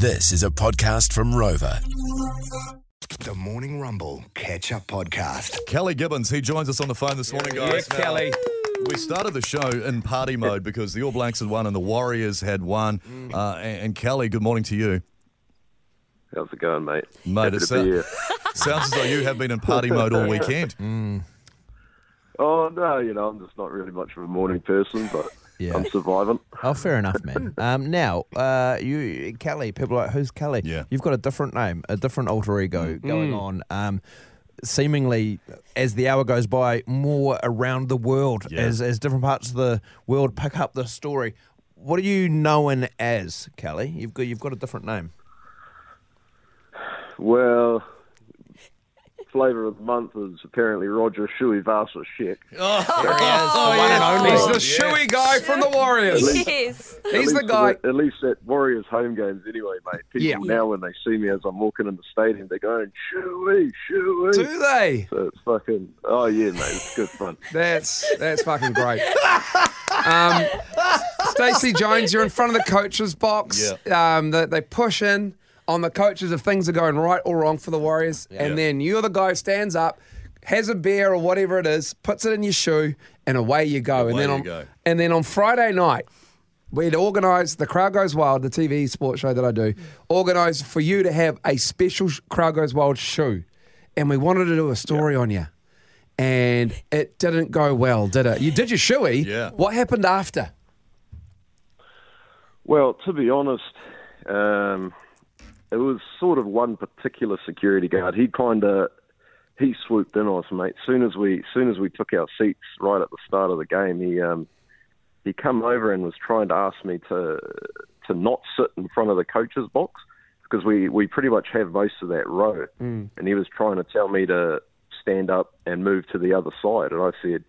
This is a podcast from Rover. The Morning Rumble Catch-Up Podcast. Calley Gibbons, he joins us on the phone this morning, guys. Yeah, Calley. We started the show in party mode because the All Blacks had won and the Warriors had won. And Calley, good morning to you. How's it going, mate? Mate, it sounds as though you have been in party mode all weekend. Oh, no, you know, I'm just not really much of a morning person, but I'm surviving. Oh, fair enough, man. Now, you, Calley, people are like, who's Calley? Yeah. You've got a different name, a different alter ego going on. Seemingly, as the hour goes by, more around the world, as different parts of the world pick up the story. What are you known as, Calley? You've got a different name. Well, flavour of the month is apparently Roger Tuivasa-Sheck. Oh, there he is, the one and only. He's the shoey guy from the Warriors. He's the guy. At least at Warriors home games anyway, mate. People now when they see me as I'm walking in the stadium, they're going, shoey, shoey. Do they? So it's fucking, oh yeah, mate, it's good fun. That's fucking great. Stacey Jones, you're in front of the coach's box. Yeah. They push in on the coaches if things are going right or wrong for the Warriors, and then you're the guy who stands up, has a beer or whatever it is, puts it in your shoe, and away you go. And then on Friday night, we'd organised, the Crowd Goes Wild, the TV sports show that I do, organised for you to have a special Crowd Goes Wild shoe. And we wanted to do a story on you. And it didn't go well, did it? You did your shoey. Yeah. What happened after? Well, to be honest, it was sort of one particular security guard. He swooped in on us, mate. Soon as we took our seats right at the start of the game, he come over and was trying to ask me to not sit in front of the coach's box because we pretty much have most of that row. And he was trying to tell me to stand up and move to the other side. And I said,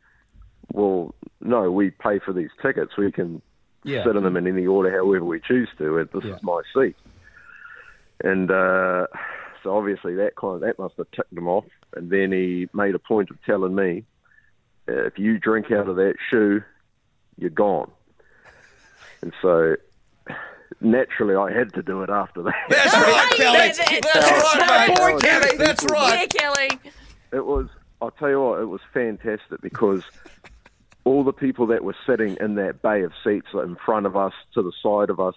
well, no, we pay for these tickets. We can sit in them in any order however we choose to. And this is my seat. And so obviously that must have ticked him off. And then he made a point of telling me, if you drink out of that shoe, you're gone. And so naturally I had to do it after that. That's right, Calley. That's right, mate. Yeah, Calley. I'll tell you what, it was fantastic because all the people that were sitting in that bay of seats in front of us, to the side of us,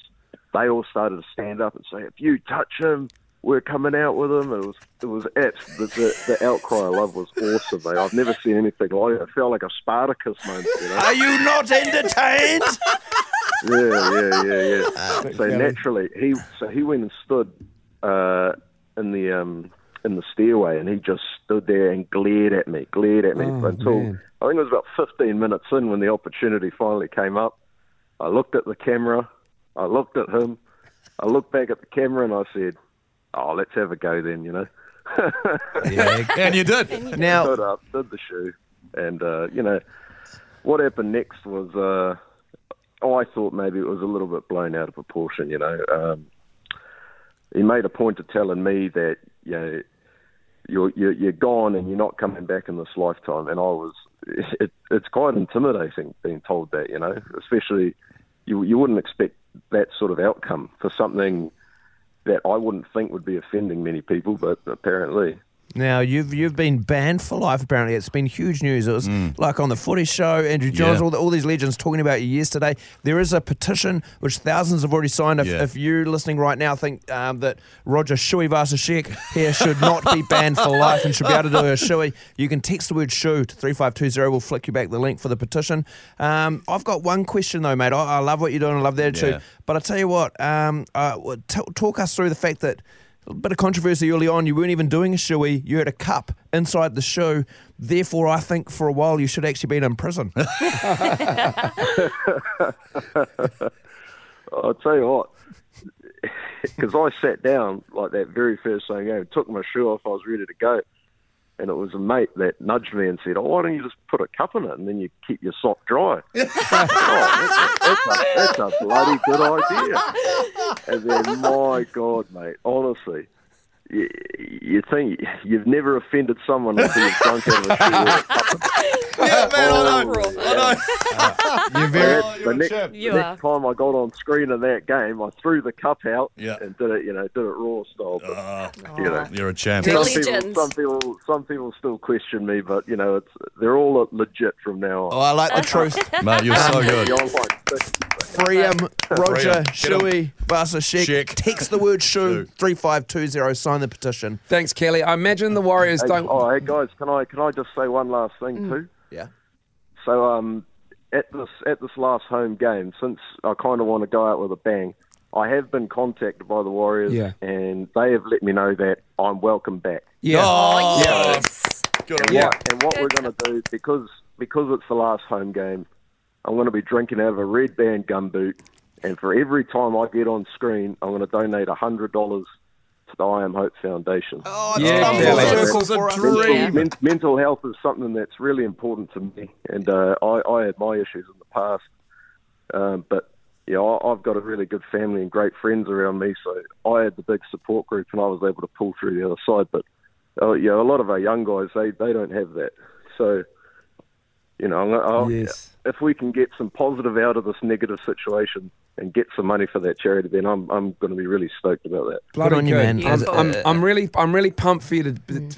they all started to stand up and say, if you touch him, we're coming out with him. The outcry of love was awesome, mate. I've never seen anything like it. It felt like a Spartacus moment, you know? Are you not entertained? Yeah. So naturally, he went and stood in the stairway, and he just stood there and glared at me until, man, I think it was about 15 minutes in when the opportunity finally came up. I looked at the camera. I looked at him, I looked back at the camera, and I said, oh, let's have a go then, you know. And you did. Now, stood up, did the shoe, and, you know, what happened next was, I thought maybe it was a little bit blown out of proportion, you know. He made a point of telling me that, you know, you're gone and you're not coming back in this lifetime, and it's quite intimidating being told that, you know, especially you wouldn't expect that sort of outcome for something that I wouldn't think would be offending many people, but apparently. Now, you've been banned for life, apparently. It's been huge news. It was like on the Footy Show, Andrew Johns, all these legends talking about you yesterday. There is a petition, which thousands have already signed. If you're listening right now, think that Roger Tuivasa-Sheck here should not be banned for life and should be able to do a shoey, you can text the word shoe to 3520. We'll flick you back the link for the petition. I've got one question, though, mate. I love what you're doing. I love that attitude. Yeah. But I tell you what, talk us through the fact that a bit of controversy early on. You weren't even doing a shoey. You had a cup inside the shoe. Therefore, I think for a while you should actually been in prison. I'll tell you what, because I sat down like that very first thing, took my shoe off, I was ready to go. And it was a mate that nudged me and said, oh, why don't you just put a cup in it and then you keep your sock dry? That's a bloody good idea. And then, my God, mate, honestly, you think you've never offended someone until you've drunk out of a shoe or a cup in it. Yeah, man, I know. You're very, The next time I got on screen in that game, I threw the cup out and did it raw style. You're a champ. Some people still question me, but they're all legit from now on. Oh, I like the truth, mate. You're so good. Freeham, Roger Tuivasa-Sheck. Text the word shoe 35220. Sign the petition. Thanks, Kelly. I imagine the Warriors don't. Oh, hey guys, can I just say one last thing too? Yeah. So at this last home game, since I kind of want to go out with a bang, I have been contacted by the Warriors, and they have let me know that I'm welcome back. Yeah. Oh, yes. Good. And what we're going to do, because it's the last home game, I'm going to be drinking out of a red band gumboot, and for every time I get on screen, I'm going to donate $100 to the I Am Hope Foundation. Oh, circles a dream. Mental health is something that's really important to me, and I had my issues in the past, but I've got a really good family and great friends around me, so I had the big support group, and I was able to pull through the other side. But a lot of our young guys, they don't have that, so. If we can get some positive out of this negative situation and get some money for that charity, then I'm going to be really stoked about that. Blood on you, man. I'm really pumped for you to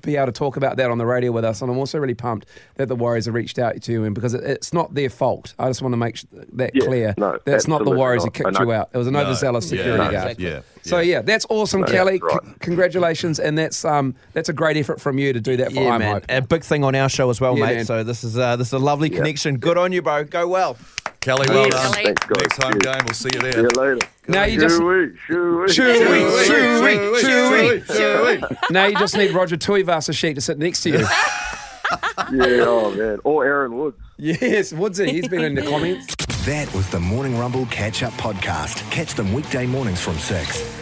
be able to talk about that on the radio with us, and I'm also really pumped that the Warriors have reached out to you, and because it's not their fault. I just want to make that clear. No, that's not the Warriors who kicked you out. It was an overzealous security guard. Exactly. So that's awesome, Kelly. Right. Congratulations, and that's a great effort from you to do that for I Am Hope. A big thing on our show as well, mate. Man. So this is a lovely connection. Good on you, bro. Go well. Kelly, well done. Next home game, we'll see you there. See you later. Now you just need Roger Tuivasa-Sheck to sit next to you. Or Aaron Woods. Yes, Woodsy. He's been in the comments. That was the Morning Rumble Catch Up Podcast. Catch them weekday mornings from 6.